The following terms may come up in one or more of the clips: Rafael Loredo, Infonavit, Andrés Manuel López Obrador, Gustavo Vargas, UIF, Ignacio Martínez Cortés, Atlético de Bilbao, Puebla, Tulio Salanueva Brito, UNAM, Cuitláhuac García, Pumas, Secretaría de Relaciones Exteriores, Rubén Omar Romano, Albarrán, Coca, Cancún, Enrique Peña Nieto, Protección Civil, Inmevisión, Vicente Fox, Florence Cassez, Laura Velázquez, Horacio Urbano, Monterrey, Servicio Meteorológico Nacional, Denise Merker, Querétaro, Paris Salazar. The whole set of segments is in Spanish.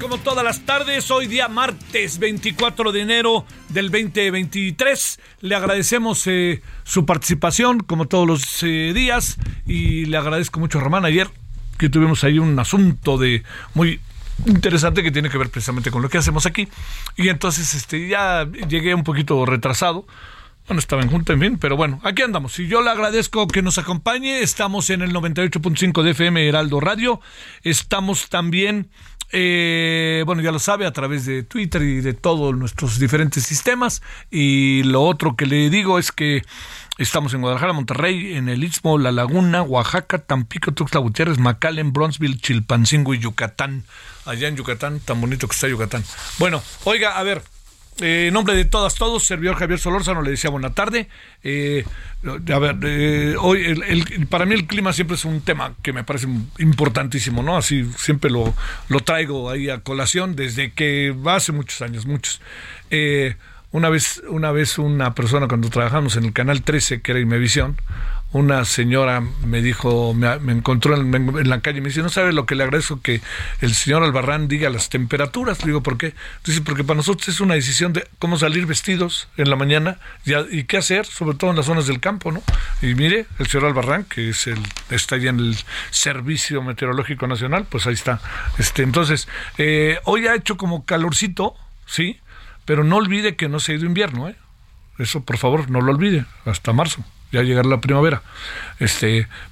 Como todas las tardes, hoy día martes 24 de enero del 2023. Le agradecemos su participación como todos los días, y le agradezco mucho a Román. Ayer que tuvimos ahí un asunto de muy interesante que tiene que ver precisamente con lo que hacemos aquí, y entonces ya llegué un poquito retrasado. Bueno, estaba en junta, en fin, pero bueno, aquí andamos. Y yo le agradezco que nos acompañe. Estamos en el 98.5 de FM Heraldo Radio. Estamos también... bueno, ya lo sabe, a través de Twitter y de todos nuestros diferentes sistemas. Y lo otro que le digo es que estamos en Guadalajara, Monterrey, en el Istmo, La Laguna, Oaxaca, Tampico, Tuxtla Gutiérrez, McAllen, Bronzeville, Chilpancingo y Yucatán. Allá en Yucatán, tan bonito que está Yucatán. Bueno, oiga, a ver, en nombre de todas, todos, servidor Javier Solórzano, le decía buena tarde. A ver, hoy para mí el clima siempre es un tema que me parece importantísimo, ¿no? Así siempre lo traigo ahí a colación desde que hace muchos años, muchos. Una vez una persona, cuando trabajamos en el Canal 13, que era Inmevisión, una señora me dijo, me encontró en la calle y me dice: no sabe lo que le agradezco que el señor Albarrán diga las temperaturas. Le digo, ¿por qué? Dice, porque para nosotros es una decisión de cómo salir vestidos en la mañana y qué hacer, sobre todo en las zonas del campo, ¿no? Y mire, el señor Albarrán, que es está allá en el Servicio Meteorológico Nacional, pues ahí está. Entonces, hoy ha hecho como calorcito, ¿sí? Pero no olvide que no se ha ido invierno, ¿eh? Eso, por favor, no lo olvide, hasta marzo. Ya llegará la primavera,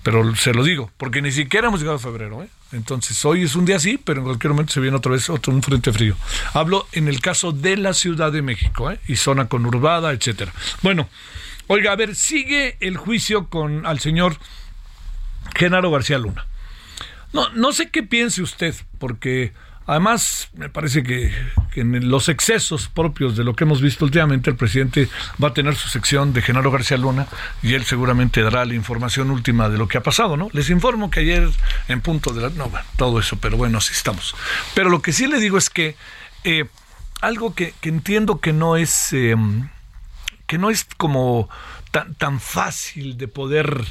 pero se lo digo, porque ni siquiera hemos llegado a febrero, ¿eh? Entonces hoy es un día así, pero en cualquier momento se viene otra vez un frente frío. Hablo en el caso de la Ciudad de México, ¿eh? Y zona conurbada, etcétera. Bueno, oiga, a ver, sigue el juicio al señor Genaro García Luna. No sé qué piense usted, porque además me parece que en los excesos propios de lo que hemos visto últimamente, el presidente va a tener su sección de Genaro García Luna y él seguramente dará la información última de lo que ha pasado, ¿no? Les informo que ayer en punto de todo eso, pero bueno, así estamos. Pero lo que sí le digo es que algo que entiendo que no es como tan fácil de poder,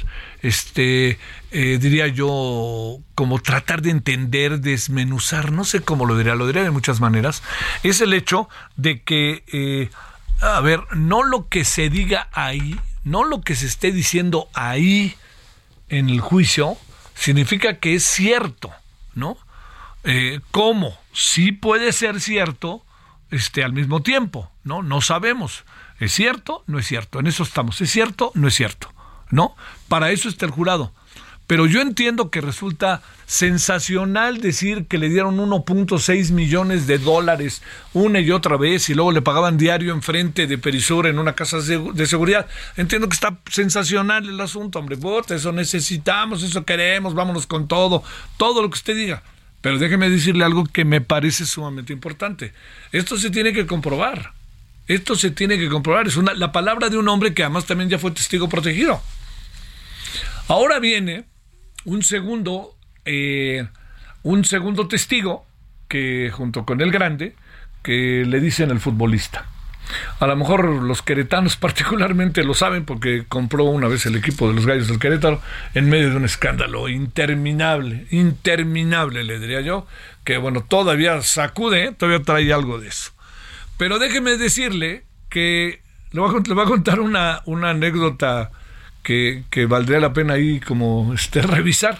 diría yo, como tratar de entender, desmenuzar, no sé cómo lo diría de muchas maneras, es el hecho de que, a ver, no lo que se diga ahí, no lo que se esté diciendo ahí en el juicio, significa que es cierto, ¿no? ¿Cómo? Sí puede ser cierto, al mismo tiempo, ¿no? No sabemos. ¿Es cierto? No es cierto. En eso estamos. ¿Es cierto? No es cierto. ¿No? Para eso está el jurado. Pero yo entiendo que resulta sensacional decir que le dieron $1.6 millones una y otra vez y luego le pagaban diario enfrente de Perisur en una casa de seguridad. Entiendo que está sensacional el asunto, hombre. Eso necesitamos, eso queremos, vámonos con todo. Todo lo que usted diga. Pero déjeme decirle algo que me parece sumamente importante. Esto se tiene que comprobar. Es la palabra de un hombre que además también ya fue testigo protegido. Ahora viene un segundo un segundo testigo que junto con el grande que le dicen el futbolista. A lo mejor los queretanos particularmente lo saben porque compró una vez el equipo de los Gallos del Querétaro en medio de un escándalo interminable, le diría yo, que bueno, todavía sacude, todavía trae algo de eso. Pero déjeme decirle que le voy a contar una anécdota que valdría la pena ahí como revisar.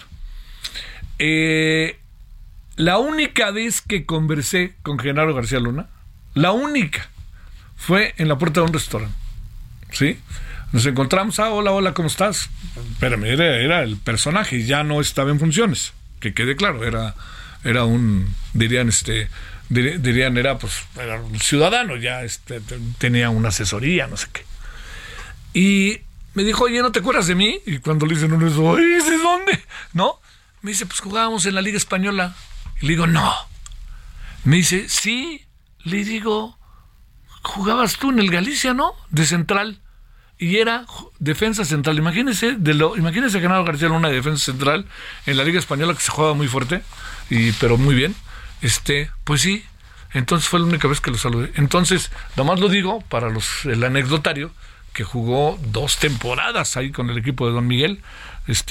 La única vez que conversé con Genaro García Luna, la única, fue en la puerta de un restaurante, ¿sí? Nos encontramos, hola, ¿cómo estás? Espérame, era el personaje, ya no estaba en funciones, que quede claro, era un, dirían, era un ciudadano, ya tenía una asesoría, no sé qué. Y me dijo, oye, ¿no te acuerdas de mí? Y cuando le dicen uno, oye, ¿de dónde? ¿No? Me dice, pues jugábamos en la Liga Española. Y le digo, no. Me dice, sí. Le digo, jugabas tú en el Galicia, ¿no? De central. Y era defensa central. Imagínense Genaro García Luna de defensa central en la Liga Española, que se jugaba muy fuerte, pero muy bien. Pues sí, entonces fue la única vez que lo saludé. Entonces, nomás lo digo para el anecdotario, que jugó 2 temporadas ahí con el equipo de Don Miguel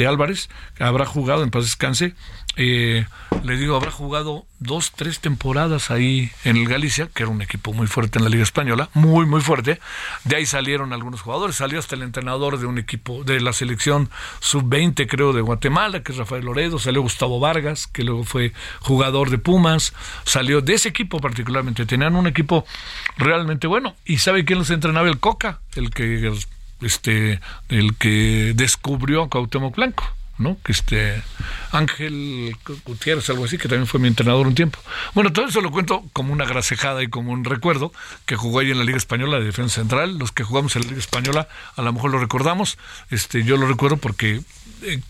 Álvarez, habrá jugado, en paz descanse, le digo, habrá jugado 2-3 temporadas ahí en el Galicia, que era un equipo muy fuerte en la Liga Española, muy, muy fuerte. De ahí salieron algunos jugadores, salió hasta el entrenador de un equipo de la selección sub-20, creo, de Guatemala, que es Rafael Loredo, salió Gustavo Vargas, que luego fue jugador de Pumas, salió de ese equipo particularmente, tenían un equipo realmente bueno. ¿Y sabe quién los entrenaba? El Coca, el que descubrió a Cuauhtémoc Blanco, ¿no? Ángel Gutiérrez, algo así, que también fue mi entrenador un tiempo. Bueno, todo eso lo cuento como una grasejada y como un recuerdo, que jugó ahí en la Liga Española de defensa central. Los que jugamos en la Liga Española a lo mejor lo recordamos. Yo lo recuerdo porque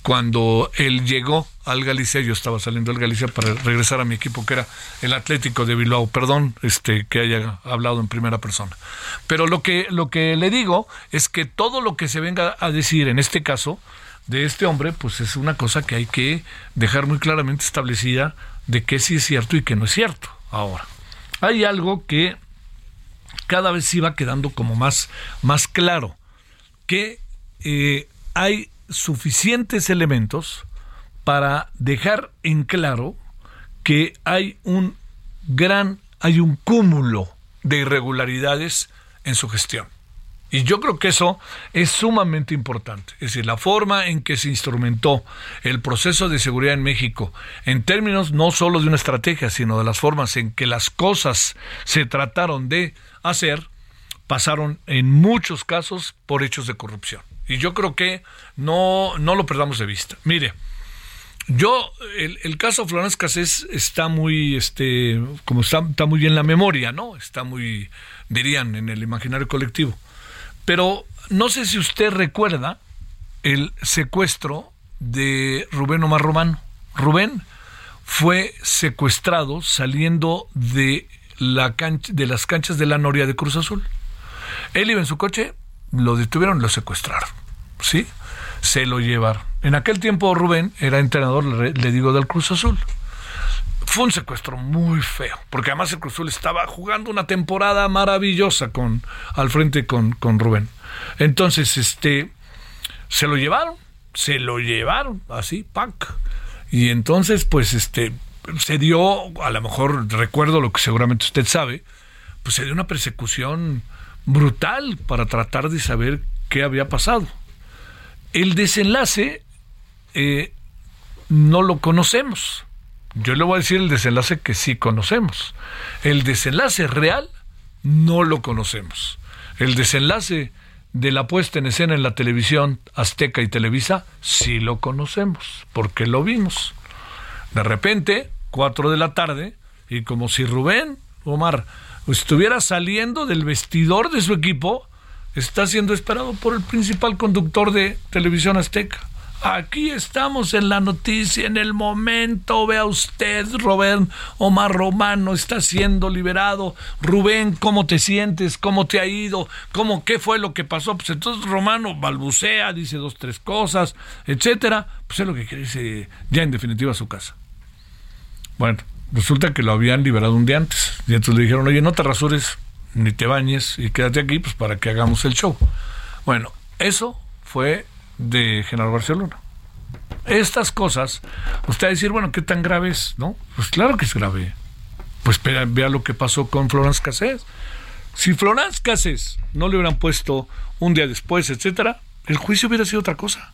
cuando él llegó al Galicia, yo estaba saliendo al Galicia para regresar a mi equipo, que era el Atlético de Bilbao. Perdón, que haya hablado en primera persona. Pero lo que le digo es que todo lo que se venga a decir en este caso de este hombre, pues es una cosa que hay que dejar muy claramente establecida, de que sí es cierto y que no es cierto. Ahora, hay algo que cada vez sí va quedando como más claro, que hay suficientes elementos para dejar en claro que hay un cúmulo de irregularidades en su gestión. Y yo creo que eso es sumamente importante. Es decir, la forma en que se instrumentó el proceso de seguridad en México, en términos no solo de una estrategia, sino de las formas en que las cosas se trataron de hacer, pasaron en muchos casos por hechos de corrupción. Y yo creo que no lo perdamos de vista. Mire, el caso Florence Cassez está muy, como está muy en la memoria, ¿no? Está muy, dirían, en el imaginario colectivo. Pero no sé si usted recuerda el secuestro de Rubén Omar Romano. Rubén fue secuestrado saliendo de las canchas de la Noria de Cruz Azul. Él iba en su coche, lo detuvieron, lo secuestraron, ¿sí? Se lo llevaron. En aquel tiempo Rubén era entrenador, le digo, del Cruz Azul. Fue un secuestro muy feo, porque además el Cruz Azul estaba jugando una temporada maravillosa al frente con Rubén. Entonces, se lo llevaron, así, pac. Y entonces, pues, se dio, a lo mejor recuerdo lo que seguramente usted sabe, pues se dio una persecución brutal para tratar de saber qué había pasado. El desenlace no lo conocemos. Yo le voy a decir el desenlace que sí conocemos. El desenlace real no lo conocemos. El desenlace de la puesta en escena en la televisión Azteca y Televisa sí lo conocemos, porque lo vimos. De repente, 4:00 p.m, y como si Rubén Omar estuviera saliendo del vestidor de su equipo, está siendo esperado por el principal conductor de Televisión Azteca. Aquí estamos en la noticia, en el momento, vea usted, Rubén Omar Romano está siendo liberado. Rubén, ¿cómo te sientes? ¿Cómo te ha ido? ¿Qué fue lo que pasó? Pues entonces Romano balbucea, dice 2-3 cosas, etcétera. Pues es lo que quiere, dice, ya en definitiva, a su casa. Bueno, resulta que lo habían liberado un día antes. Y entonces le dijeron, oye, no te rasures, ni te bañes y quédate aquí pues para que hagamos el show. Bueno, eso fue de Genaro García Luna. Estas cosas, usted va a decir, bueno, ¿qué tan grave es? ¿No? Pues claro que es grave. Pues vea lo que pasó con Florence Cassez. Si Florence Cassez no le hubieran puesto un día después, etcétera, el juicio hubiera sido otra cosa.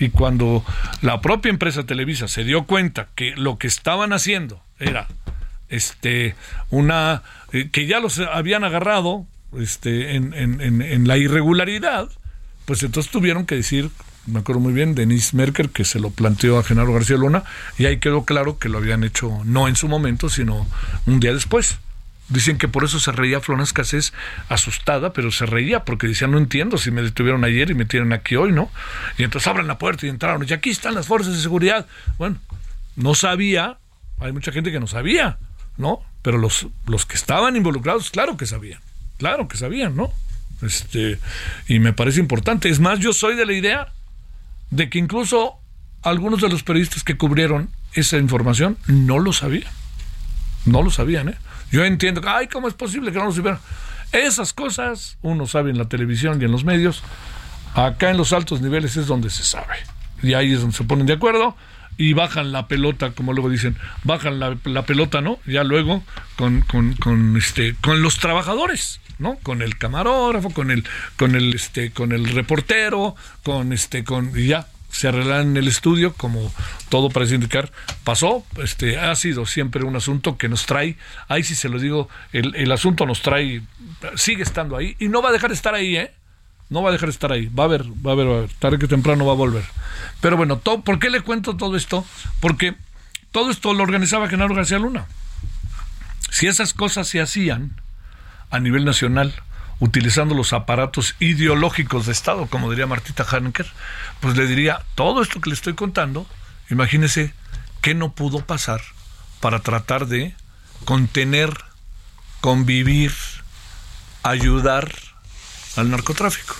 Y cuando la propia empresa Televisa se dio cuenta que lo que estaban haciendo era que ya los habían agarrado en la irregularidad, pues entonces tuvieron que decir, me acuerdo muy bien, Denise Merker, que se lo planteó a Genaro García Luna, y ahí quedó claro que lo habían hecho no en su momento, sino un día después. Dicen que por eso se reía Florence Cassez, asustada, pero se reía porque decía, no entiendo, si me detuvieron ayer y me tienen aquí hoy, ¿no? Y entonces abran la puerta y entraron, y aquí están las fuerzas de seguridad. Bueno, no sabía, hay mucha gente que no sabía, ¿no? Pero los que estaban involucrados, claro que sabían, ¿no? Y me parece importante. Es más, yo soy de la idea de que incluso algunos de los periodistas que cubrieron esa información no lo sabían, ¿eh? Yo entiendo, ay, ¿cómo es posible que no lo supieran? Esas cosas uno sabe en la televisión y en los medios. Acá en los altos niveles es donde se sabe. Y ahí es donde se ponen de acuerdo y bajan la pelota, como luego dicen, bajan la pelota, ¿no? Ya luego con los trabajadores, ¿no? Con el camarógrafo, con el reportero, y ya se arreglan en el estudio, como todo parece indicar pasó. Ha sido siempre un asunto que nos trae, ahí sí se lo digo, el asunto nos trae, sigue estando ahí y no va a dejar de estar ahí, va a haber, tarde que temprano va a volver. Pero bueno, ¿por qué le cuento todo esto? Porque todo esto lo organizaba Genaro García Luna. Si esas cosas se hacían a nivel nacional, utilizando los aparatos ideológicos de Estado, como diría Martita Hanker, pues le diría, todo esto que le estoy contando, imagínese qué no pudo pasar para tratar de contener, convivir, ayudar al narcotráfico.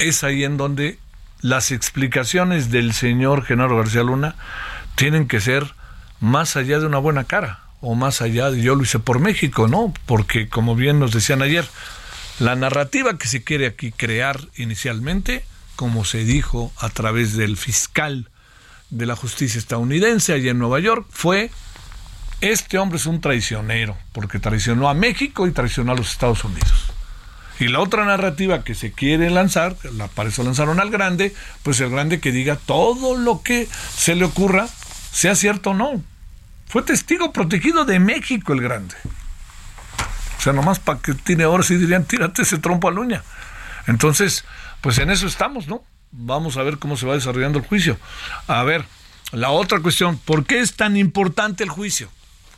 Es ahí en donde las explicaciones del señor Genaro García Luna tienen que ser más allá de una buena cara, o más allá de yo lo hice por México, ¿no? Porque, como bien nos decían ayer, la narrativa que se quiere aquí crear inicialmente, como se dijo a través del fiscal de la justicia estadounidense allá en Nueva York, fue: este hombre es un traicionero, porque traicionó a México y traicionó a los Estados Unidos. Y la otra narrativa que se quiere lanzar, para eso lanzaron al grande, pues el grande que diga todo lo que se le ocurra, sea cierto o no. Fue testigo protegido de México el grande. O sea, nomás para que tiene ahora sí dirían, tírate ese trompo a la uña. Entonces, pues en eso estamos, ¿no? Vamos a ver cómo se va desarrollando el juicio. A ver, la otra cuestión, ¿por qué es tan importante el juicio?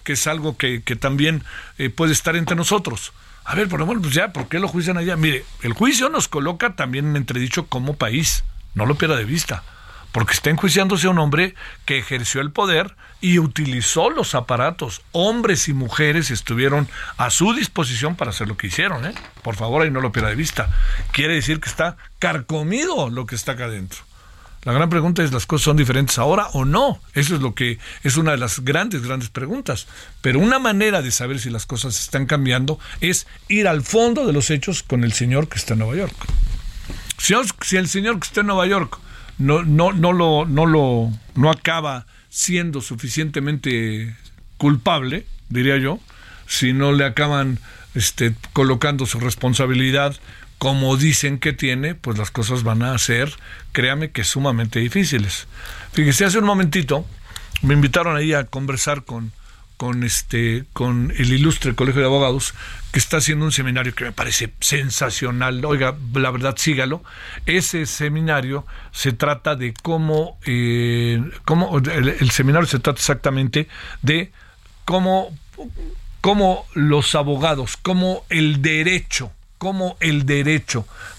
Que es algo que también puede estar entre nosotros. A ver, por ejemplo, pues ya, ¿por qué lo juician allá? Mire, el juicio nos coloca también en entredicho como país, no lo pierda de vista. Porque está enjuiciándose a un hombre que ejerció el poder y utilizó los aparatos. Hombres y mujeres estuvieron a su disposición para hacer lo que hicieron, ¿eh? Por favor, ahí no lo pierda de vista. Quiere decir que está carcomido lo que está acá adentro. La gran pregunta es, ¿las cosas son diferentes ahora o no? Eso es lo que es una de las grandes, grandes preguntas. Pero una manera de saber si las cosas están cambiando es ir al fondo de los hechos con el señor que está en Nueva York. Si el señor que está en Nueva York no acaba siendo suficientemente culpable, diría yo, si no le acaban colocando su responsabilidad como dicen que tiene, pues las cosas van a ser, créame, que sumamente difíciles. Fíjese, hace un momentito me invitaron ahí a conversar con el ilustre Colegio de Abogados, que está haciendo un seminario que me parece sensacional. Oiga, la verdad, sígalo. Ese seminario se trata de el seminario se trata exactamente de cómo los abogados, cómo el derecho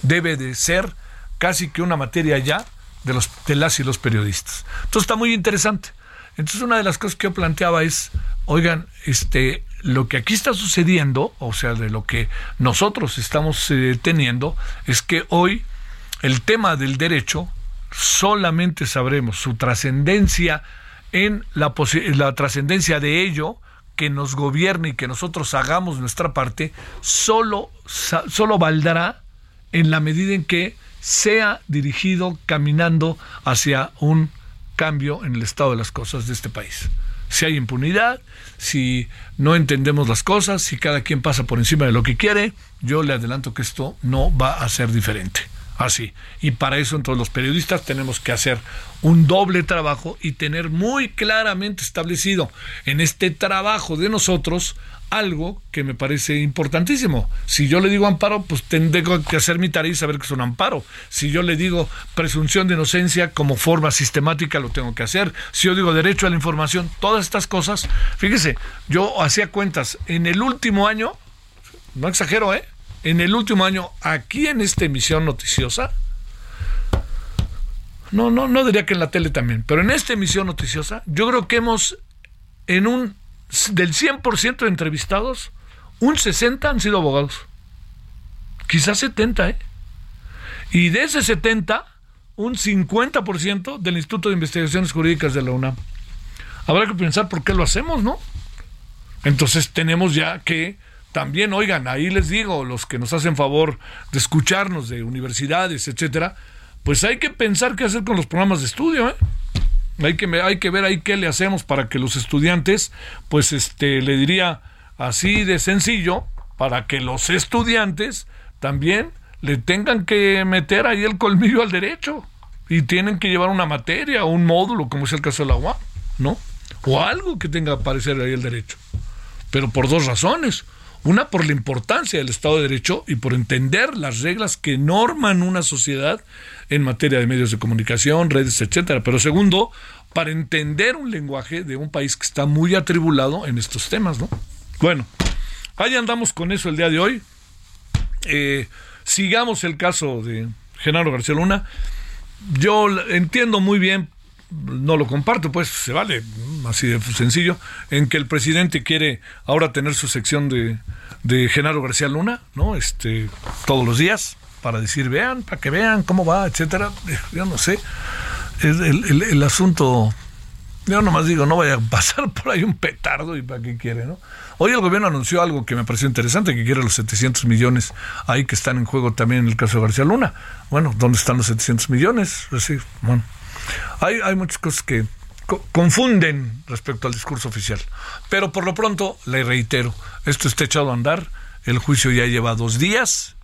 debe de ser casi que una materia ya de las y los periodistas. Entonces está muy interesante. Entonces una de las cosas que yo planteaba es, oigan, lo que aquí está sucediendo, o sea, de lo que nosotros estamos teniendo, es que hoy el tema del derecho solamente sabremos su trascendencia en la trascendencia de ello, que nos gobierne y que nosotros hagamos nuestra parte, solo valdrá en la medida en que sea dirigido caminando hacia un cambio en el estado de las cosas de este país. Si hay impunidad, si no entendemos las cosas, si cada quien pasa por encima de lo que quiere, yo le adelanto que esto no va a ser diferente. Así. Y para eso, entre los periodistas tenemos que hacer un doble trabajo y tener muy claramente establecido en este trabajo de nosotros algo que me parece importantísimo. Si yo le digo amparo, pues tengo que hacer mi tarea y saber que es un amparo. Si yo le digo presunción de inocencia como forma sistemática, lo tengo que hacer. Si yo digo derecho a la información, todas estas cosas. Fíjese, yo hacía cuentas. En el último año, no exagero, en el último año, aquí en esta emisión noticiosa, no diría que en la tele también, pero en esta emisión noticiosa, yo creo que hemos, del 100% de entrevistados, un 60 han sido abogados. Quizás 70, Y de ese 70, un 50% del Instituto de Investigaciones Jurídicas de la UNAM. Habrá que pensar por qué lo hacemos, ¿no? Entonces tenemos ya que también, oigan, ahí les digo, los que nos hacen favor de escucharnos, de universidades, etcétera, pues hay que pensar qué hacer con los programas de estudio, Hay que ver ahí qué le hacemos para que los estudiantes, pues le diría así de sencillo, para que los estudiantes también le tengan que meter ahí el colmillo al derecho y tienen que llevar una materia o un módulo, como es el caso de la UAM, ¿no? O algo que tenga que aparecer ahí el derecho. Pero por dos razones. Una, por la importancia del Estado de Derecho y por entender las reglas que norman una sociedad en materia de medios de comunicación, redes, etcétera. Pero segundo, para entender un lenguaje de un país que está muy atribulado en estos temas, ¿no? Bueno, ahí andamos con eso el día de hoy. Sigamos el caso de Genaro García Luna. Yo entiendo muy bien, no lo comparto, pues se vale, así de sencillo, en que el presidente quiere ahora tener su sección de Genaro García Luna, ¿no? Todos los días, para decir, vean, para que vean cómo va, etcétera. Yo no sé, el asunto, yo nomás digo, no vaya a pasar por ahí un petardo y para qué quiere, ¿no? Hoy el gobierno anunció algo que me pareció interesante, que quiere los 700 millones ahí que están en juego también en el caso de García Luna. Bueno, ¿dónde están los 700 millones? Así, bueno. Hay muchas cosas que confunden respecto al discurso oficial. Pero por lo pronto, le reitero, esto está echado a andar, el juicio ya lleva 2 días,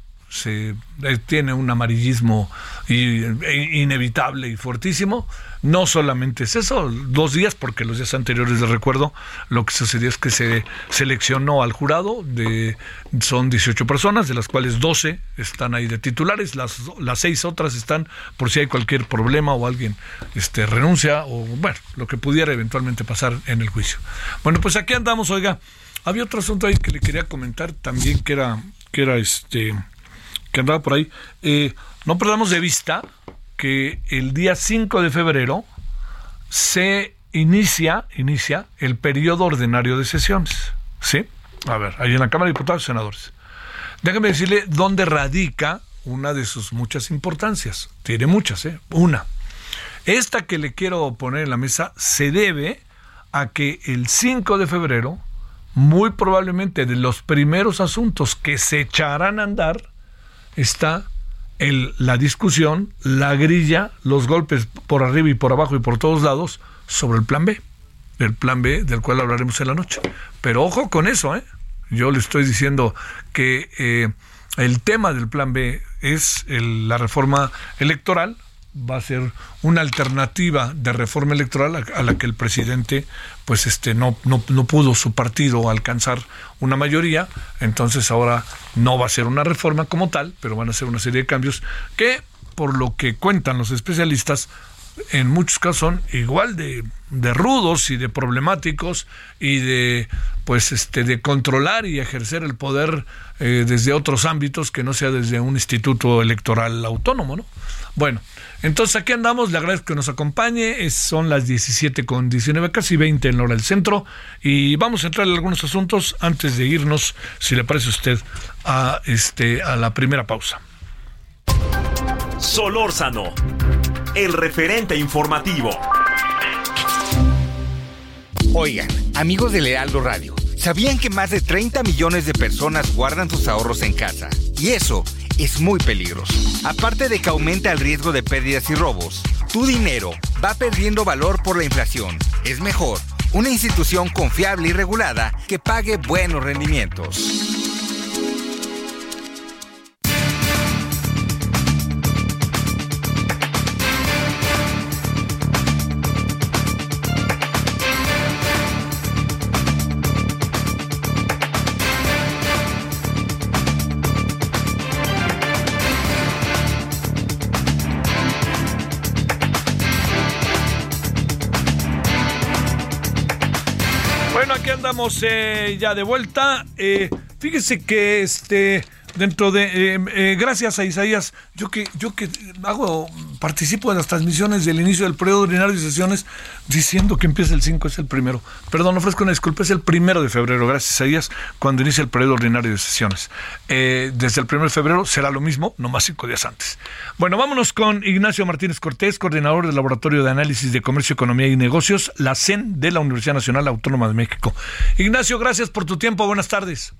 tiene un amarillismo inevitable y fuertísimo. No solamente es eso, 2 días, porque los días anteriores, les recuerdo, lo que sucedió es que se seleccionó al jurado, son 18 personas, de las cuales 12 están ahí de titulares, las 6 otras están por si hay cualquier problema o alguien renuncia, o bueno, lo que pudiera eventualmente pasar en el juicio. Bueno, pues aquí andamos. Oiga, había otro asunto ahí que le quería comentar también, que era que andaba por ahí. No perdamos de vista que el día 5 de febrero se inicia el periodo ordinario de sesiones, ¿sí? A ver, ahí en la Cámara de Diputados y Senadores. Déjame decirle dónde radica una de sus muchas importancias. Tiene muchas, Una. Esta que le quiero poner en la mesa se debe a que el 5 de febrero, muy probablemente de los primeros asuntos que se echarán a andar, está la discusión, la grilla, los golpes por arriba y por abajo y por todos lados sobre el plan B. El plan B del cual hablaremos en la noche. Pero ojo con eso, Yo le estoy diciendo que el tema del plan B es la reforma electoral. Va a ser una alternativa de reforma electoral a la que el presidente, pues no pudo su partido alcanzar una mayoría. Entonces ahora no va a ser una reforma como tal, pero van a ser una serie de cambios que, por lo que cuentan los especialistas, en muchos casos son igual de rudos y de problemáticos y de de controlar y ejercer el poder desde otros ámbitos que no sea desde un instituto electoral autónomo, ¿no? Bueno, entonces aquí andamos, le agradezco que nos acompañe, son las 17:19, casi 20 en la hora del centro, y vamos a entrar en algunos asuntos antes de irnos, si le parece a usted, a la primera pausa. Solórzano, el referente informativo. Oigan, amigos del Heraldo Radio, ¿sabían que más de 30 millones de personas guardan sus ahorros en casa? Y eso es muy peligroso. Aparte de que aumenta el riesgo de pérdidas y robos, tu dinero va perdiendo valor por la inflación. Es mejor una institución confiable y regulada que pague buenos rendimientos. Estamos ya de vuelta. Fíjese que dentro de gracias a Isaías, yo que hago, participo de las transmisiones del inicio del periodo ordinario de sesiones diciendo que empieza el 5, es el primero. Perdón, ofrezco una disculpa, es el 1 de febrero, gracias Isaías, cuando inicia el periodo ordinario de sesiones. Desde el 1 de febrero será lo mismo, nomás 5 días antes. Bueno, vámonos con Ignacio Martínez Cortés, coordinador del Laboratorio de Análisis de Comercio, Economía y Negocios, la CEN de la Universidad Nacional Autónoma de México. Ignacio, gracias por tu tiempo, buenas tardes.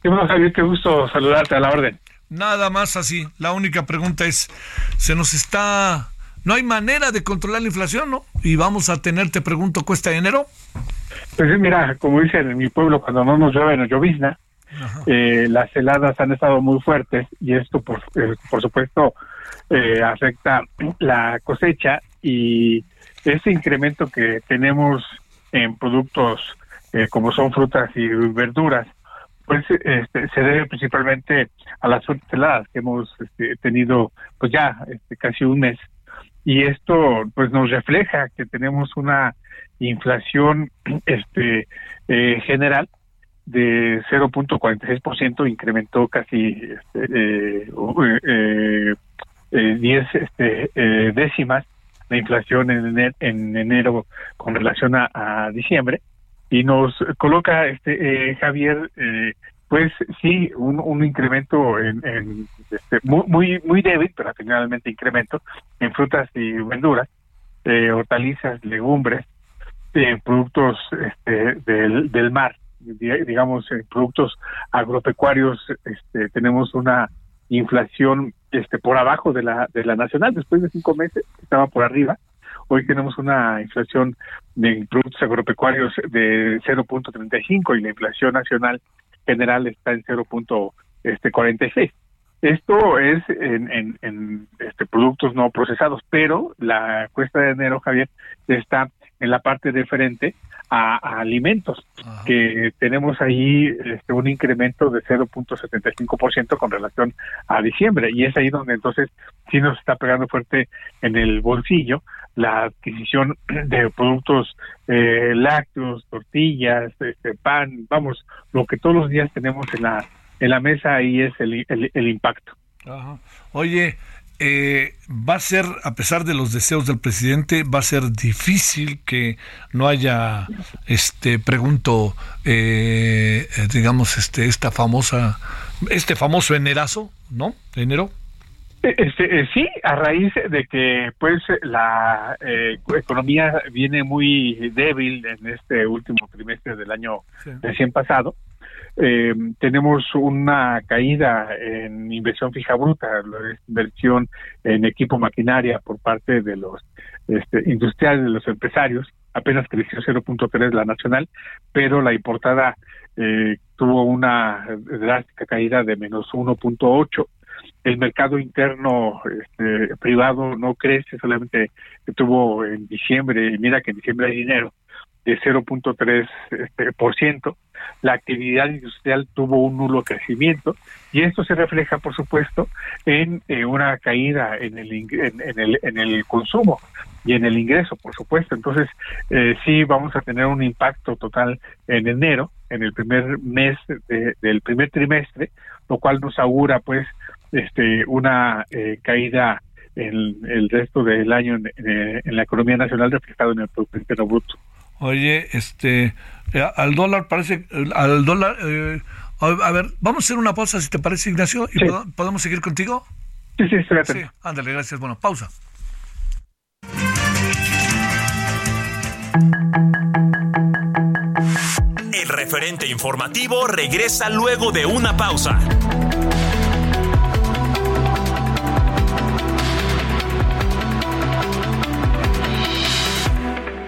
Qué bueno, Javier, qué gusto saludarte, a la orden. Nada más así, la única pregunta es, no hay manera de controlar la inflación, ¿no? Y vamos a tener, te pregunto, cuesta de enero. Pues mira, como dicen en mi pueblo, cuando no nos llueve, no llovizna. Las heladas han estado muy fuertes y esto, por supuesto, afecta la cosecha, y ese incremento que tenemos en productos como son frutas y verduras, pues se debe principalmente a las frutas heladas que hemos tenido pues ya casi un mes, y esto pues nos refleja que tenemos una inflación general de 0.46%, incrementó casi 10 décimas la inflación en enero con relación a diciembre, y nos coloca Javier pues sí un incremento en muy débil, pero finalmente incremento en frutas y verduras, hortalizas, legumbres, productos del mar, digamos, productos agropecuarios. Tenemos una inflación por abajo de la nacional. Después de 5 meses estaba por arriba. Hoy tenemos una inflación de productos agropecuarios de 0.35 y la inflación nacional general está en 0.46. Esto es en productos no procesados, pero la cuesta de enero, Javier, está en la parte referente a alimentos. Ajá. Que tenemos ahí un incremento de 0.75% con relación a diciembre, y es ahí donde entonces sí nos está pegando fuerte en el bolsillo la adquisición de productos lácteos, tortillas, pan, vamos, lo que todos los días tenemos en la mesa, ahí es el impacto. Ajá. Oye, va a ser, a pesar de los deseos del presidente, va a ser difícil que no haya, pregunto, digamos, este famoso enerazo, ¿no? Enero. Sí, a raíz de que pues la economía viene muy débil en este último trimestre del año recién pasado. Tenemos una caída en inversión fija bruta, inversión en equipo, maquinaria por parte de los industriales, de los empresarios. Apenas creció 0.3 la nacional, pero la importada tuvo una drástica caída de menos 1.8. El mercado interno privado no crece, solamente tuvo en diciembre, mira que en diciembre hay dinero, de 0.3%. La actividad industrial tuvo un nulo crecimiento, y esto se refleja, por supuesto, en una caída en el consumo y en el ingreso, por supuesto. Entonces, sí vamos a tener un impacto total en enero, en el primer mes del primer trimestre, lo cual nos augura, pues, una caída en el resto del año en la economía nacional, reflejado en el Producto Interno Bruto. Oye, al dólar, a ver, vamos a hacer una pausa, si te parece, Ignacio, y sí. ¿Podemos seguir contigo? Sí, estoy atento. Sí, ándale, gracias. Bueno, pausa. referente informativo regresa luego de una pausa.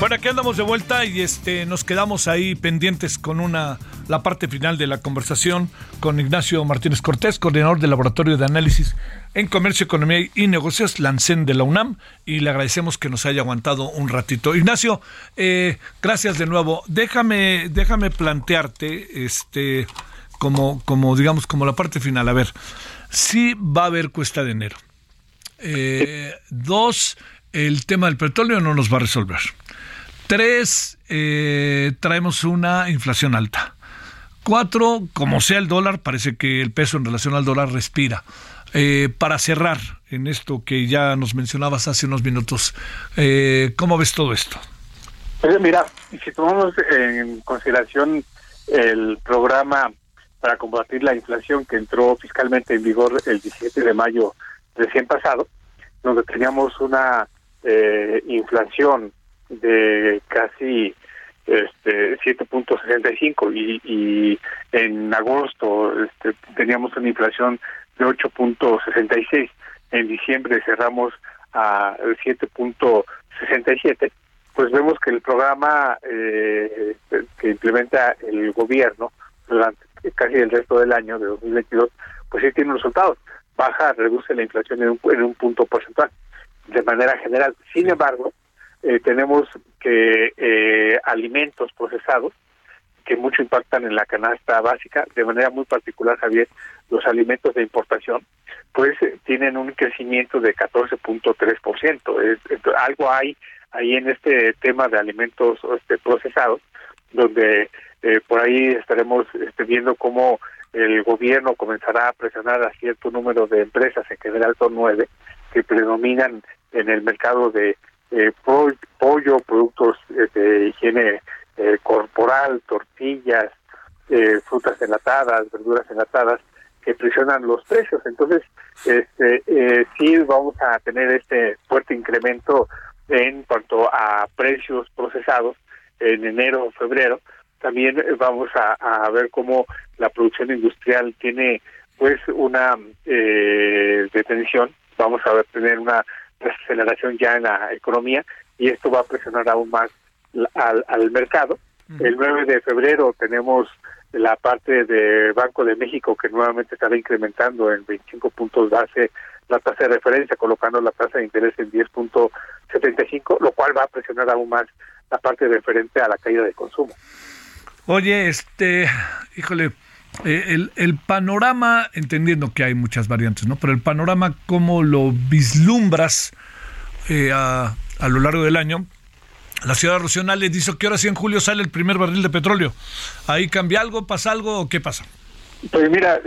Bueno, aquí andamos de vuelta y nos quedamos ahí pendientes con la parte final de la conversación con Ignacio Martínez Cortés, coordinador del Laboratorio de Análisis en Comercio, Economía y Negocios, Lancén de la UNAM, y le agradecemos que nos haya aguantado un ratito. Ignacio, gracias de nuevo. Déjame plantearte, como la parte final. A ver, sí va a haber cuesta de enero. Dos, el tema del petróleo no nos va a resolver. Tres, traemos una inflación alta. Cuatro, como sea el dólar, parece que el peso en relación al dólar respira. Para cerrar en esto que ya nos mencionabas hace unos minutos, ¿cómo ves todo esto? Pues mira, si tomamos en consideración el programa para combatir la inflación que entró fiscalmente en vigor el 17 de mayo recién pasado, donde teníamos una inflación de casi 7.65 y en agosto teníamos una inflación de 8.66, en diciembre cerramos a 7.67, pues vemos que el programa que implementa el gobierno durante casi el resto del año de 2022, pues sí tiene un resultado, reduce la inflación en un punto porcentual de manera general. Sin embargo, tenemos que alimentos procesados que mucho impactan en la canasta básica, de manera muy particular, Javier, los alimentos de importación, pues tienen un crecimiento de 14.3%. Algo hay ahí en este tema de alimentos procesados, donde por ahí estaremos viendo cómo el gobierno comenzará a presionar a cierto número de empresas, en general son 9, que predominan en el mercado de pollo, productos de higiene corporal, tortillas, frutas enlatadas, verduras enlatadas, que presionan los precios. Entonces, sí vamos a tener este fuerte incremento en cuanto a precios procesados en enero o febrero. También vamos a ver cómo la producción industrial tiene pues una detención. Vamos a tener una aceleración ya en la economía y esto va a presionar aún más al mercado. El 9 de febrero tenemos la parte de Banco de México que nuevamente estará incrementando en 25 puntos base la tasa de referencia, colocando la tasa de interés en 10.75, lo cual va a presionar aún más la parte referente a la caída de consumo. Oye, el panorama, entendiendo que hay muchas variantes, ¿no? Pero el panorama, ¿cómo lo vislumbras a lo largo del año? La ciudad racional les dice que ahora sí en julio sale el primer barril de petróleo. ¿Ahí cambia algo, pasa algo o qué pasa? Pues mira,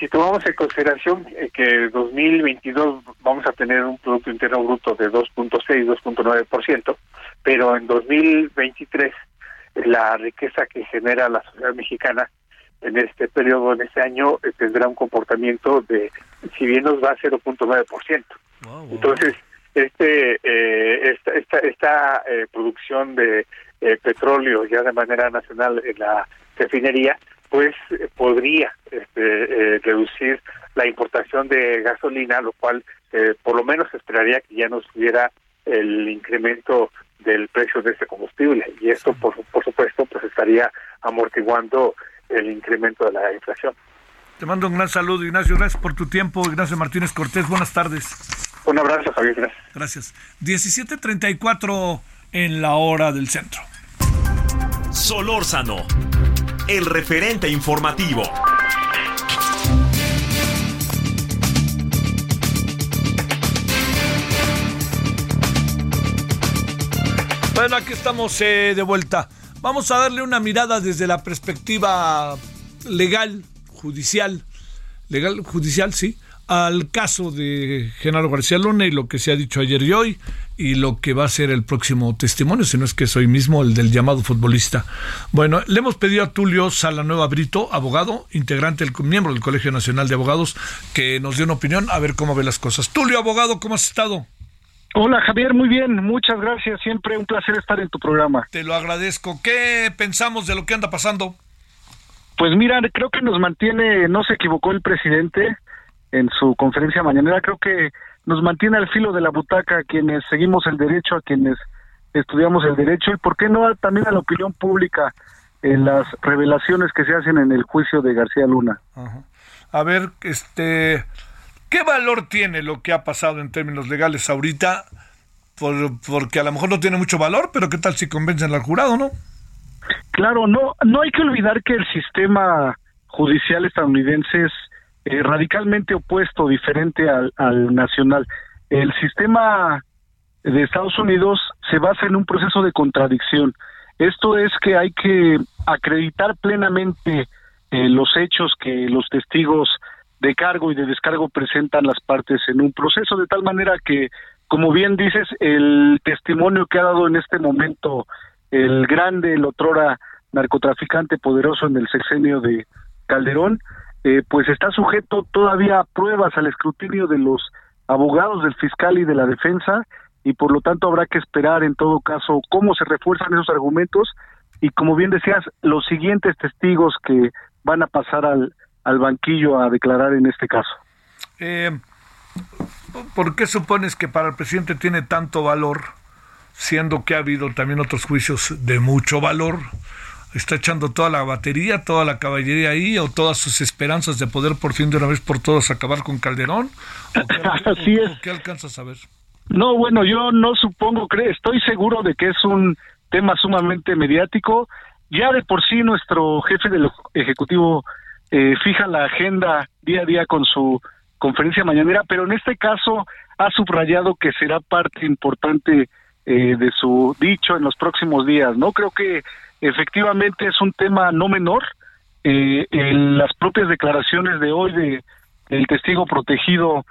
si tomamos en consideración que 2022 vamos a tener un Producto Interno Bruto de 2.6, 2.9%, pero en 2023 la riqueza que genera la sociedad mexicana en este periodo, en este año, tendrá un comportamiento de, si bien nos va a 0.9%. Wow. Entonces, esta producción de petróleo ya de manera nacional en la refinería, pues podría reducir la importación de gasolina, lo cual por lo menos esperaría que ya nos hubiera el incremento del precio de este combustible, y esto por supuesto pues estaría amortiguando el incremento de la inflación. Te mando un gran saludo, Ignacio, gracias por tu tiempo. Ignacio Martínez Cortés, buenas tardes. Un abrazo, Javier, gracias. 17:34 en la hora del centro. Solórzano, el referente informativo. Bueno, aquí estamos de vuelta. Vamos a darle una mirada desde la perspectiva legal, judicial, sí, al caso de Genaro García Luna y lo que se ha dicho ayer y hoy y lo que va a ser el próximo testimonio, si no es que es hoy mismo, el del llamado futbolista. Bueno, le hemos pedido a Tulio Salanueva Brito, abogado, integrante, miembro del Colegio Nacional de Abogados, que nos dé una opinión, a ver cómo ve las cosas. Tulio, abogado, ¿cómo has estado? Hola, Javier, muy bien, muchas gracias, siempre un placer estar en tu programa. Te lo agradezco. ¿Qué pensamos de lo que anda pasando? Pues mira, creo que nos mantiene, no se equivocó el presidente en su conferencia mañanera, creo que nos mantiene al filo de la butaca a quienes seguimos el derecho, a quienes estudiamos el derecho y por qué no también a la opinión pública en las revelaciones que se hacen en el juicio de García Luna. Ajá. A ver, ¿qué valor tiene lo que ha pasado en términos legales ahorita? Porque a lo mejor no tiene mucho valor, pero ¿qué tal si convencen al jurado, no? Claro, no hay que olvidar que el sistema judicial estadounidense es radicalmente opuesto, diferente al nacional. El sistema de Estados Unidos se basa en un proceso de contradicción. Esto es que hay que acreditar plenamente los hechos que los testigos de cargo y de descargo presentan las partes en un proceso, de tal manera que, como bien dices, el testimonio que ha dado en este momento el grande, el otrora narcotraficante poderoso en el sexenio de Calderón, pues está sujeto todavía a pruebas, al escrutinio de los abogados, del fiscal y de la defensa, y por lo tanto habrá que esperar en todo caso cómo se refuerzan esos argumentos, y como bien decías, los siguientes testigos que van a pasar al banquillo a declarar en este caso. ¿Por qué supones que para el presidente tiene tanto valor, siendo que ha habido también otros juicios de mucho valor? ¿Está echando toda la batería, toda la caballería ahí, o todas sus esperanzas de poder por fin de una vez por todas acabar con Calderón? Así es. ¿Qué alcanzas a ver? No, bueno, yo no supongo, estoy seguro de que es un tema sumamente mediático. Ya de por sí nuestro jefe del Ejecutivo fija la agenda día a día con su conferencia mañanera, pero en este caso ha subrayado que será parte importante de su dicho en los próximos días, ¿no? Creo que efectivamente es un tema no menor. En las propias declaraciones de hoy del testigo protegido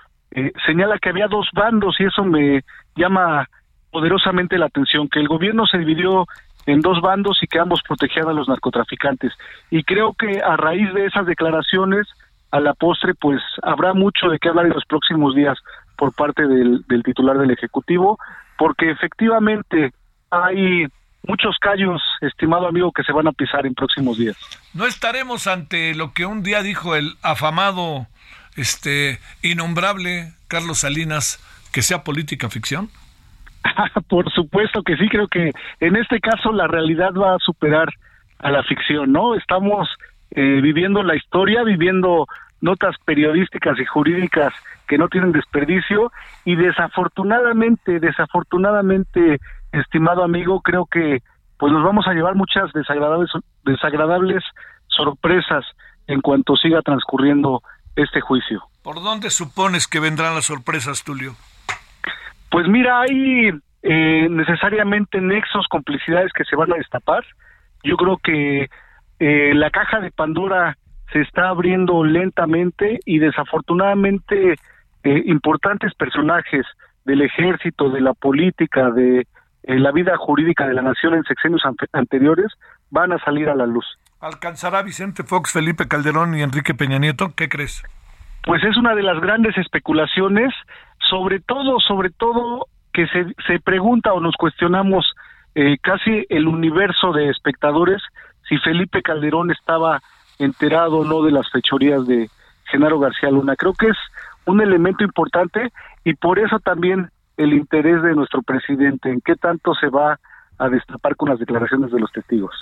señala que había dos bandos y eso me llama poderosamente la atención, que el gobierno se dividió en dos bandos y que ambos protegían a los narcotraficantes. Y creo que a raíz de esas declaraciones, a la postre, pues habrá mucho de qué hablar en los próximos días por parte del titular del Ejecutivo, porque efectivamente hay muchos callos, estimado amigo, que se van a pisar en próximos días. No estaremos ante lo que un día dijo el afamado, innombrable Carlos Salinas, que sea política ficción. Por supuesto que sí, creo que en este caso la realidad va a superar a la ficción, ¿no? Estamos viviendo la historia, viviendo notas periodísticas y jurídicas que no tienen desperdicio y desafortunadamente, estimado amigo, creo que pues nos vamos a llevar muchas desagradables sorpresas en cuanto siga transcurriendo este juicio. ¿Por dónde supones que vendrán las sorpresas, Tulio? Pues mira, hay necesariamente nexos, complicidades que se van a destapar. Yo creo que la caja de Pandora se está abriendo lentamente y desafortunadamente importantes personajes del ejército, de la política, de la vida jurídica de la nación en sexenios anteriores van a salir a la luz. ¿Alcanzará Vicente Fox, Felipe Calderón y Enrique Peña Nieto? ¿Qué crees? Pues es una de las grandes especulaciones. Sobre todo que se pregunta o nos cuestionamos casi el universo de espectadores si Felipe Calderón estaba enterado o no de las fechorías de Genaro García Luna. Creo que es un elemento importante y por eso también el interés de nuestro presidente, en qué tanto se va a destapar con las declaraciones de los testigos.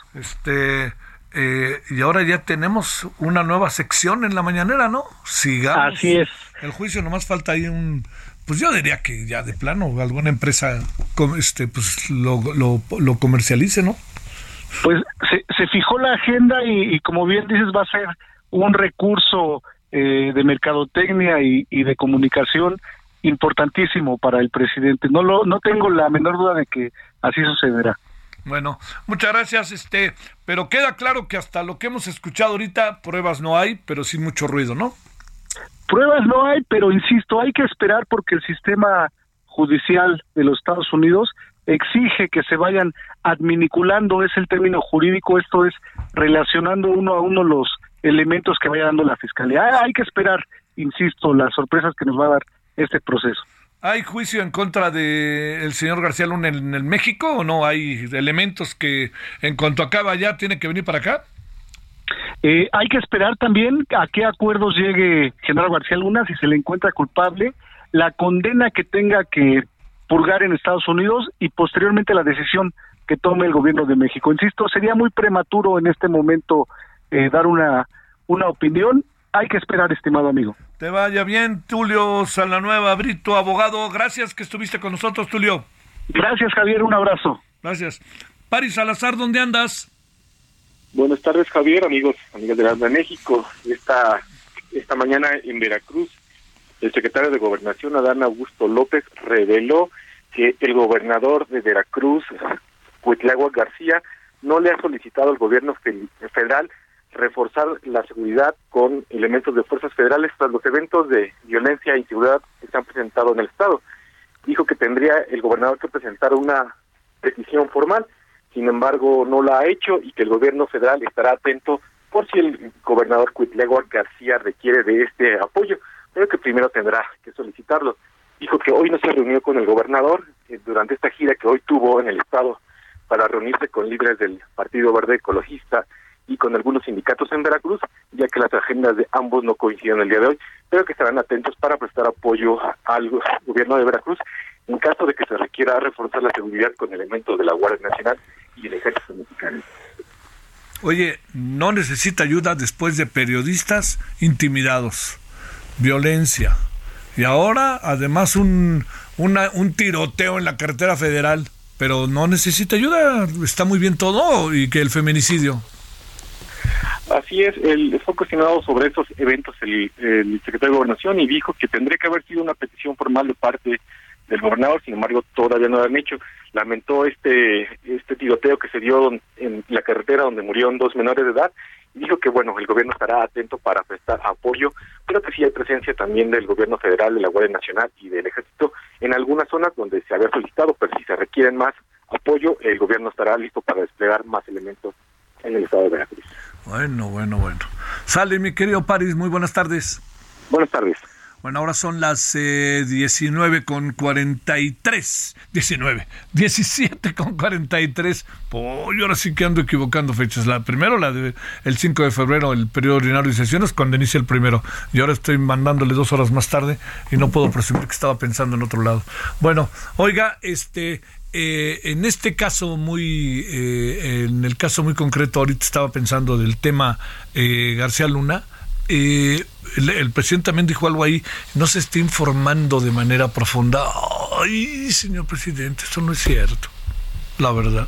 Y ahora ya tenemos una nueva sección en la mañanera, ¿no? Sigamos. Así es. El juicio, nomás falta ahí un... Pues yo diría que ya de plano alguna empresa pues lo comercialice, ¿no? Pues se fijó la agenda y como bien dices, va a ser un recurso de mercadotecnia y de comunicación importantísimo para el presidente. No tengo la menor duda de que así sucederá. Bueno, muchas gracias, pero queda claro que hasta lo que hemos escuchado ahorita, pruebas no hay, pero sí mucho ruido, ¿no? Pruebas no hay, pero insisto, hay que esperar porque el sistema judicial de los Estados Unidos exige que se vayan adminiculando, es el término jurídico, esto es relacionando uno a uno los elementos que vaya dando la Fiscalía. Hay que esperar, insisto, las sorpresas que nos va a dar este proceso. ¿Hay juicio en contra del señor García Luna en el México o no? ¿Hay elementos que en cuanto acaba ya tiene que venir para acá? Hay que esperar también a qué acuerdos llegue Genaro García Luna, si se le encuentra culpable, la condena que tenga que purgar en Estados Unidos y posteriormente la decisión que tome el gobierno de México. Insisto, sería muy prematuro en este momento dar una opinión. Hay que esperar, estimado amigo. Te vaya bien, Tulio Salanueva Brito, abogado. Gracias que estuviste con nosotros, Tulio. Gracias, Javier. Un abrazo. Gracias. Paris Salazar, ¿dónde andas? Buenas tardes, Javier, amigos, amigas de la de México. Esta mañana en Veracruz, el secretario de Gobernación, Adán Augusto López, reveló que el gobernador de Veracruz, Cuitláhuac García, no le ha solicitado al gobierno federal reforzar la seguridad con elementos de fuerzas federales tras los eventos de violencia e inseguridad que se han presentado en el estado. Dijo que tendría el gobernador que presentar una petición formal, sin embargo no la ha hecho y que el gobierno federal estará atento por si el gobernador Cuitláhuac García requiere de este apoyo, pero que primero tendrá que solicitarlo. Dijo que hoy no se reunió con el gobernador durante esta gira que hoy tuvo en el estado para reunirse con líderes del Partido Verde Ecologista y con algunos sindicatos en Veracruz, ya que las agendas de ambos no coinciden el día de hoy, pero que estarán atentos para prestar apoyo al gobierno de Veracruz en caso de que se requiera reforzar la seguridad con elementos de la Guardia Nacional y el Ejército Mexicano. Oye, no necesita ayuda después de periodistas intimidados, violencia, y ahora además un tiroteo en la carretera federal, pero no necesita ayuda, está muy bien todo, y que el feminicidio... Así es, fue cuestionado sobre estos eventos el secretario de Gobernación y dijo que tendría que haber sido una petición formal de parte del gobernador, sin embargo todavía no lo han hecho. Lamentó este tiroteo que se dio en la carretera donde murieron 2 menores de edad y dijo que bueno, el gobierno estará atento para prestar apoyo, pero que sí hay presencia también del gobierno federal, de la Guardia Nacional y del Ejército en algunas zonas donde se había solicitado, pero si se requieren más apoyo, el gobierno estará listo para desplegar más elementos en el estado de Veracruz. Bueno. Sale, mi querido París, muy buenas tardes. Buenas tardes. Bueno, ahora son las 17:43. Yo ahora sí que ando equivocando fechas. La de el 5 de febrero, el periodo ordinario de sesiones, cuando inicia el primero. Y ahora estoy mandándole 2 horas más tarde y no puedo presumir que estaba pensando en otro lado. Bueno, oiga, en este caso en el caso muy concreto, ahorita estaba pensando del tema García Luna. El presidente también dijo algo ahí, no se está informando de manera profunda. Ay, señor presidente, eso no es cierto, la verdad.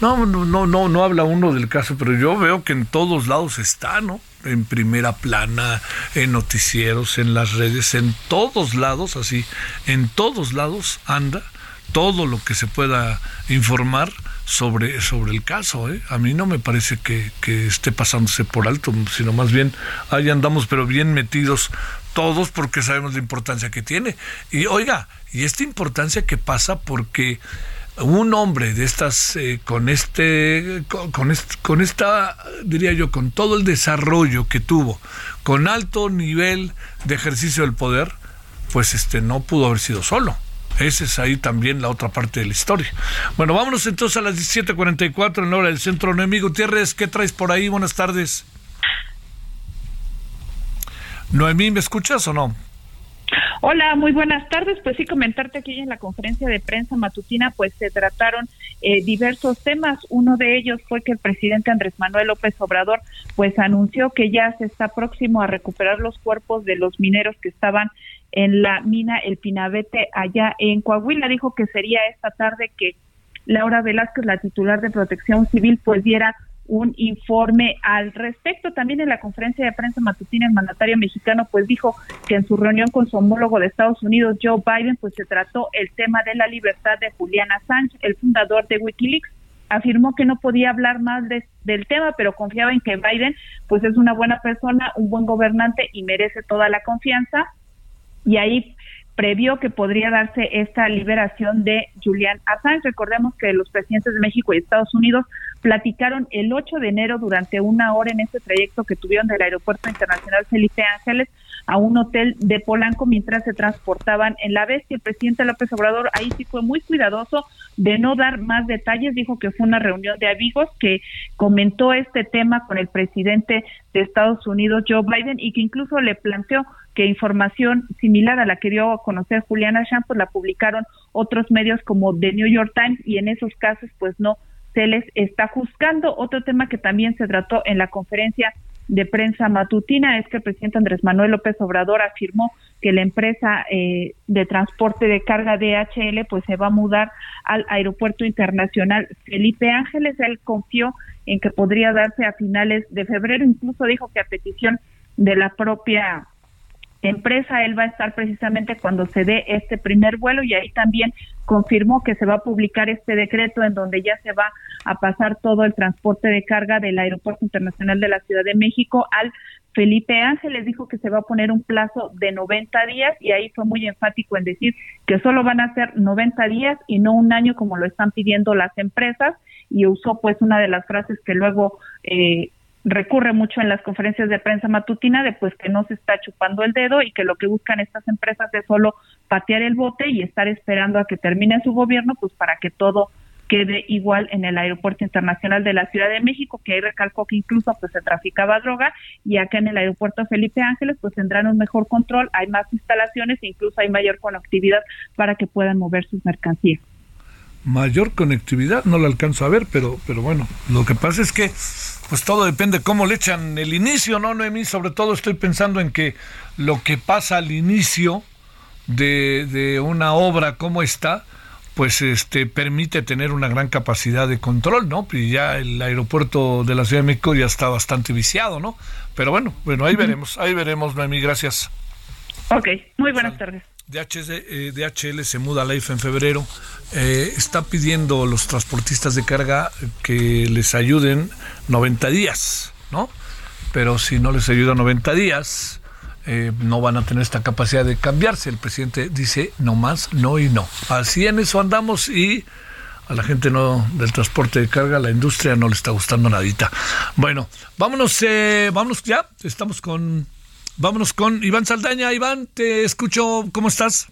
No habla uno del caso, pero yo veo que en todos lados está, ¿no? En primera plana, en noticieros, en las redes, en todos lados, así, en todos lados anda todo lo que se pueda informar sobre el caso, ¿eh? A mí no me parece que esté pasándose por alto, sino más bien ahí andamos, pero bien metidos todos porque sabemos la importancia que tiene. Y oiga, y esta importancia que pasa porque un hombre de estas diría yo, con todo el desarrollo que tuvo, con alto nivel de ejercicio del poder, pues no pudo haber sido solo. Esa es ahí también la otra parte de la historia. Bueno, vámonos entonces a las 17:44 en la hora del centro. Noemí Gutiérrez, ¿qué traes por ahí? Buenas tardes. Noemí, ¿me escuchas o no? Hola, muy buenas tardes. Pues sí, comentarte que en la conferencia de prensa matutina pues se trataron diversos temas. Uno de ellos fue que el presidente Andrés Manuel López Obrador pues anunció que ya se está próximo a recuperar los cuerpos de los mineros que estaban en la mina El Pinabete allá en Coahuila. Dijo que sería esta tarde que Laura Velázquez, la titular de Protección Civil, pues diera un informe al respecto. También en la conferencia de prensa matutina el mandatario mexicano pues dijo que en su reunión con su homólogo de Estados Unidos, Joe Biden, pues se trató el tema de la libertad de Julian Assange, el fundador de WikiLeaks. Afirmó que no podía hablar más del tema, pero confiaba en que Biden pues es una buena persona, un buen gobernante y merece toda la confianza. Y ahí previó que podría darse esta liberación de Julian Assange. Recordemos que los presidentes de México y Estados Unidos platicaron el 8 de enero durante una hora en este trayecto que tuvieron del Aeropuerto Internacional Felipe Ángeles a un hotel de Polanco mientras se transportaban en la Bestia. El presidente López Obrador ahí sí fue muy cuidadoso de no dar más detalles. Dijo que fue una reunión de amigos, que comentó este tema con el presidente de Estados Unidos, Joe Biden, y que incluso le planteó que información similar a la que dio a conocer Julian Assange pues la publicaron otros medios como The New York Times, y en esos casos pues no se les está juzgando. Otro tema que también se trató en la conferencia de prensa matutina es que el presidente Andrés Manuel López Obrador afirmó que la empresa de transporte de carga DHL pues se va a mudar al Aeropuerto Internacional Felipe Ángeles. Él confió en que podría darse a finales de febrero, incluso dijo que a petición de la propia empresa, él va a estar precisamente cuando se dé este primer vuelo, y ahí también confirmó que se va a publicar este decreto en donde ya se va a pasar todo el transporte de carga del Aeropuerto Internacional de la Ciudad de México al Felipe Ángeles. Dijo que se va a poner un plazo de 90 días y ahí fue muy enfático en decir que solo van a ser 90 días y no un año como lo están pidiendo las empresas, y usó pues una de las frases que luego recurre mucho en las conferencias de prensa matutina, de pues que no se está chupando el dedo y que lo que buscan estas empresas es solo patear el bote y estar esperando a que termine su gobierno pues para que todo quede igual en el Aeropuerto Internacional de la Ciudad de México, que ahí recalcó que incluso pues se traficaba droga, y acá en el Aeropuerto Felipe Ángeles pues tendrán un mejor control, hay más instalaciones e incluso hay mayor conectividad para que puedan mover sus mercancías. Mayor conectividad, no la alcanzo a ver, pero bueno, lo que pasa es que pues todo depende cómo le echan el inicio, ¿no, Noemí? Sobre todo estoy pensando en que lo que pasa al inicio de una obra como esta, pues permite tener una gran capacidad de control, ¿no? Y ya el aeropuerto de la Ciudad de México ya está bastante viciado, ¿no? Pero bueno, ahí veremos, Noemí, gracias. Ok, muy buenas tardes. DHL se muda a la IFA en febrero. Está pidiendo a los transportistas de carga que les ayuden 90 días, ¿no? Pero si no les ayuda 90 días, no van a tener esta capacidad de cambiarse. El presidente dice no más, no y no. Así en eso andamos, y a la gente del transporte de carga, la industria, no le está gustando nadita. Bueno, vámonos ya. Vámonos con Iván Saldaña. Iván, te escucho. ¿Cómo estás?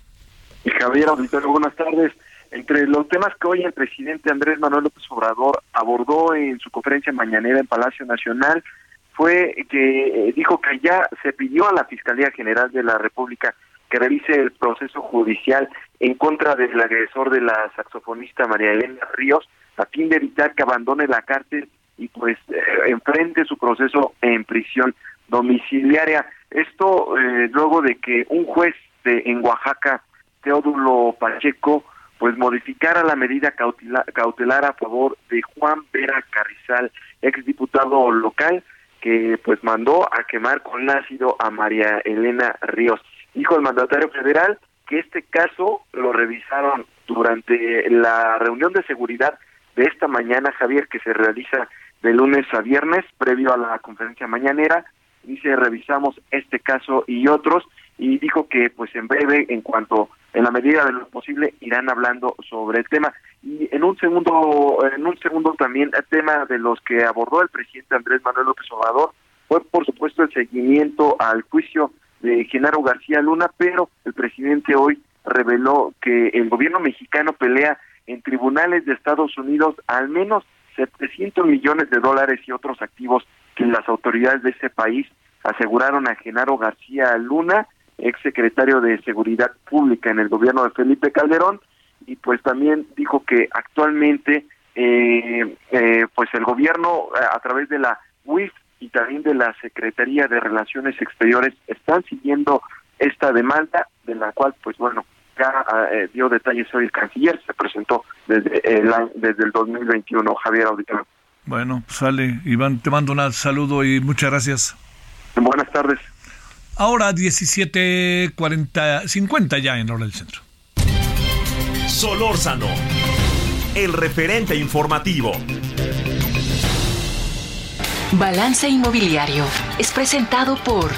Javier, auditorio, buenas tardes. Entre los temas que hoy el presidente Andrés Manuel López Obrador abordó en su conferencia mañanera en Palacio Nacional fue que dijo que ya se pidió a la Fiscalía General de la República que realice el proceso judicial en contra del agresor de la saxofonista María Elena Ríos a fin de evitar que abandone la cárcel y pues enfrente su proceso en prisión domiciliaria. Esto luego de que un juez en Oaxaca, Teodulo Pacheco, pues modificara la medida cautelar a favor de Juan Vera Carrizal, exdiputado local, que pues mandó a quemar con ácido a María Elena Ríos. Dijo el mandatario federal que este caso lo revisaron durante la reunión de seguridad de esta mañana, Javier, que se realiza de lunes a viernes, previo a la conferencia mañanera. Dice, revisamos este caso y otros, y dijo que pues en breve, en la medida de lo posible, irán hablando sobre el tema. Y en un segundo también el tema de los que abordó el presidente Andrés Manuel López Obrador fue, por supuesto, el seguimiento al juicio de Genaro García Luna, pero el presidente hoy reveló que el gobierno mexicano pelea en tribunales de Estados Unidos al menos $700 millones y otros activos que las autoridades de ese país aseguraron a Genaro García Luna, exsecretario de Seguridad Pública en el gobierno de Felipe Calderón, y pues también dijo que actualmente pues el gobierno a través de la UIF y también de la Secretaría de Relaciones Exteriores están siguiendo esta demanda, de la cual pues bueno, ya dio detalles hoy el canciller, se presentó desde el 2021, Javier Auditorio. Bueno, sale, Iván, te mando un saludo y muchas gracias. Buenas tardes. Ahora 17:50 ya en Hora del Centro. Solórzano, el referente informativo. Balance Inmobiliario es presentado por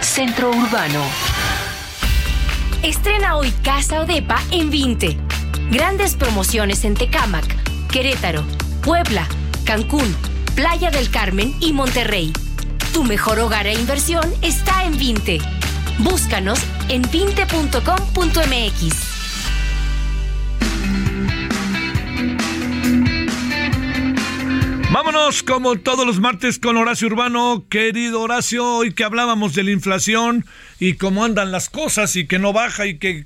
Centro Urbano. Estrena hoy casa o depa en Vinte. Grandes promociones en Tecámac, Querétaro, Puebla, Cancún, Playa del Carmen y Monterrey. Tu mejor hogar e inversión está en Vinte. Búscanos en vinte.com.mx. Vámonos como todos los martes con Horacio Urbano. Querido Horacio, hoy que hablábamos de la inflación y cómo andan las cosas y que no baja y que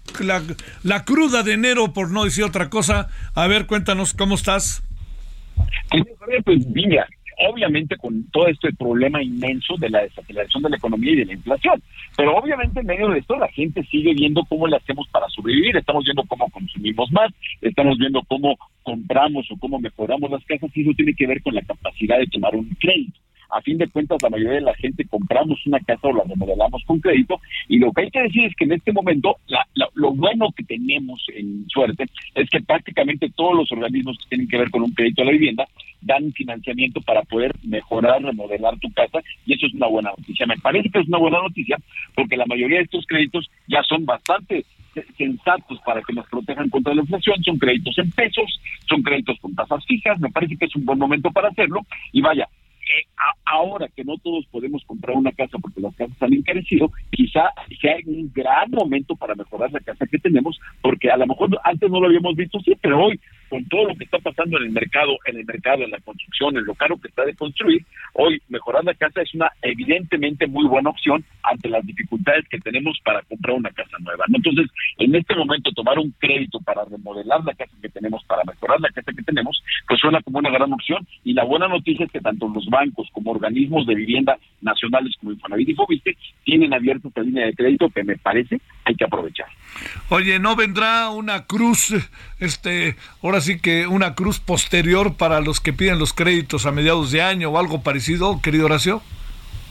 la cruda de enero, por no decir otra cosa. A ver, cuéntanos, ¿cómo estás? Pues mira, obviamente con todo este problema inmenso de la desaceleración de la economía y de la inflación, pero obviamente en medio de esto la gente sigue viendo cómo le hacemos para sobrevivir. Estamos viendo cómo consumimos más, estamos viendo cómo compramos o cómo mejoramos las casas, y eso tiene que ver con la capacidad de tomar un crédito. A fin de cuentas, la mayoría de la gente compramos una casa o la remodelamos con crédito, y lo que hay que decir es que en este momento lo bueno que tenemos en suerte es que prácticamente todos los organismos que tienen que ver con un crédito a la vivienda dan financiamiento para poder mejorar, remodelar tu casa, y eso es una buena noticia. Me parece que es una buena noticia porque la mayoría de estos créditos ya son bastante sensatos para que nos protejan contra la inflación. Son créditos en pesos, son créditos con tasas fijas. Me parece que es un buen momento para hacerlo, y vaya, ahora que no todos podemos comprar una casa porque las casas han encarecido, quizá sea un gran momento para mejorar la casa que tenemos, porque a lo mejor antes no lo habíamos visto, sí, pero hoy con todo lo que está pasando en el mercado, en la construcción, en lo caro que está de construir, hoy mejorar la casa es una evidentemente muy buena opción ante las dificultades que tenemos para comprar una casa nueva, ¿no? Entonces, en este momento tomar un crédito para remodelar la casa que tenemos, para mejorar la casa que tenemos, pues suena como una gran opción, y la buena noticia es que tanto los bancos como organismos de vivienda nacionales como Infonavit y Foviste tienen abierta esta línea de crédito que me parece hay que aprovechar. Oye, ¿no vendrá una cruz, ahora sí que una cruz posterior para los que piden los créditos a mediados de año o algo parecido, querido Horacio?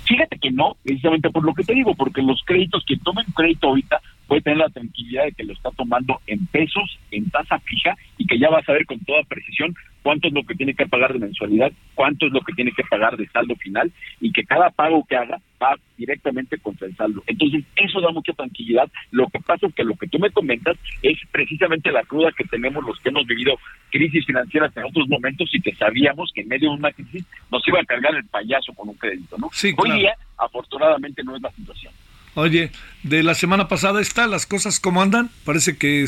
Fíjate que no, precisamente por lo que te digo, porque los créditos que tomen crédito ahorita puede tener la tranquilidad de que lo está tomando en pesos, en tasa fija, y que ya va a saber con toda precisión cuánto es lo que tiene que pagar de mensualidad, cuánto es lo que tiene que pagar de saldo final, y que cada pago que haga va directamente contra el saldo. Entonces, eso da mucha tranquilidad. Lo que pasa es que lo que tú me comentas es precisamente la cruda que tenemos los que hemos vivido crisis financieras en otros momentos y que sabíamos que en medio de una crisis nos iba a cargar el payaso con un crédito, ¿no? Sí, claro. Hoy día, afortunadamente, no es la situación. Oye, de la semana pasada está, las cosas como andan, parece que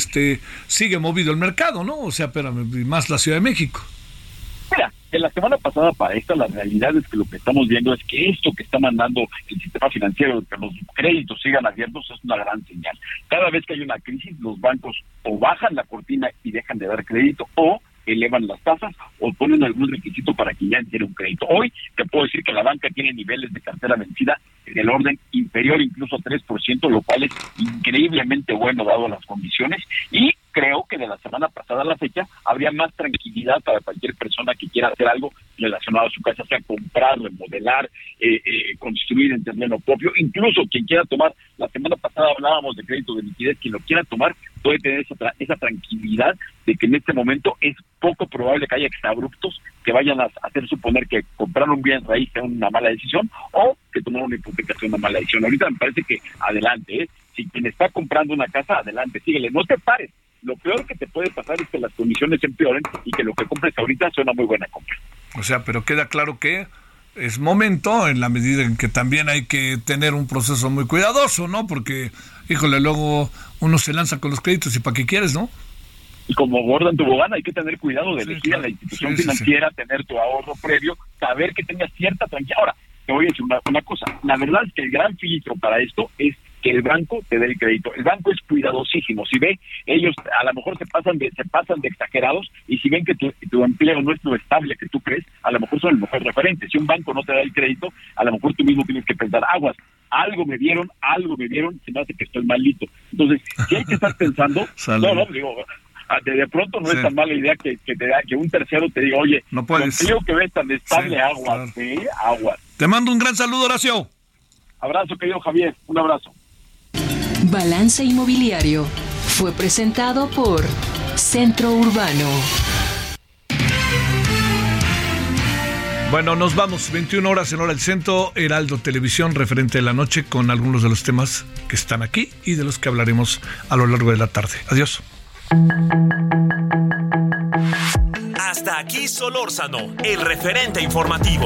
sigue movido el mercado, ¿no? O sea, espérame, más la Ciudad de México. Mira, de la semana pasada para esta, la realidad es que lo que estamos viendo es que esto que está mandando el sistema financiero, que los créditos sigan abiertos, es una gran señal. Cada vez que hay una crisis, los bancos o bajan la cortina y dejan de dar crédito, o elevan las tasas o ponen algún requisito para que ya entienda un crédito. Hoy te puedo decir que la banca tiene niveles de cartera vencida en el orden inferior incluso a 3%, lo cual es increíblemente bueno dado las condiciones, y creo que de la semana pasada a la fecha habría más tranquilidad para cualquier persona que quiera hacer algo relacionado a su casa, sea comprar, remodelar, construir en terreno propio. Incluso quien quiera tomar, la semana pasada hablábamos de crédito de liquidez, quien lo quiera tomar puede tener esa tranquilidad de que en este momento es poco probable que haya exabruptos que vayan a hacer suponer que comprar un bien raíz sea una mala decisión o que tomar una hipoteca sea una mala decisión. Ahorita me parece que adelante, si quien está comprando una casa, adelante, síguele, no te pares. Lo peor que te puede pasar es que las condiciones empeoren y que lo que compres ahorita sea una muy buena compra. O sea, pero queda claro que es momento, en la medida en que también hay que tener un proceso muy cuidadoso, ¿no? Porque, híjole, luego uno se lanza con los créditos y para qué quieres, ¿no? Y como gorda en tobogán, hay que tener cuidado de elegir a la institución financiera, tener tu ahorro previo, saber que tengas cierta tranquilidad. Ahora, te voy a decir una cosa. La verdad es que el gran filtro para esto es que el banco te dé el crédito. El banco es cuidadosísimo. Si ve, ellos a lo mejor se pasan de exagerados, y si ven que tu empleo no es lo estable que tú crees, a lo mejor son el mejor referente. Si un banco no te da el crédito, a lo mejor tú mismo tienes que pensar, aguas, algo me vieron, se me hace que estoy malito. Entonces, si hay que estar pensando, de pronto no es tan mala idea que un tercero te diga, oye, no puedes. Confío que ves tan estable, aguas, claro. Aguas. Te mando un gran saludo, Horacio. Abrazo, querido Javier, un abrazo. Balance Inmobiliario fue presentado por Centro Urbano. Bueno, nos vamos, 21 horas en Hora del Centro, Heraldo Televisión, referente de la noche, con algunos de los temas que están aquí y de los que hablaremos a lo largo de la tarde. Adiós. Hasta aquí Solórzano, el referente informativo.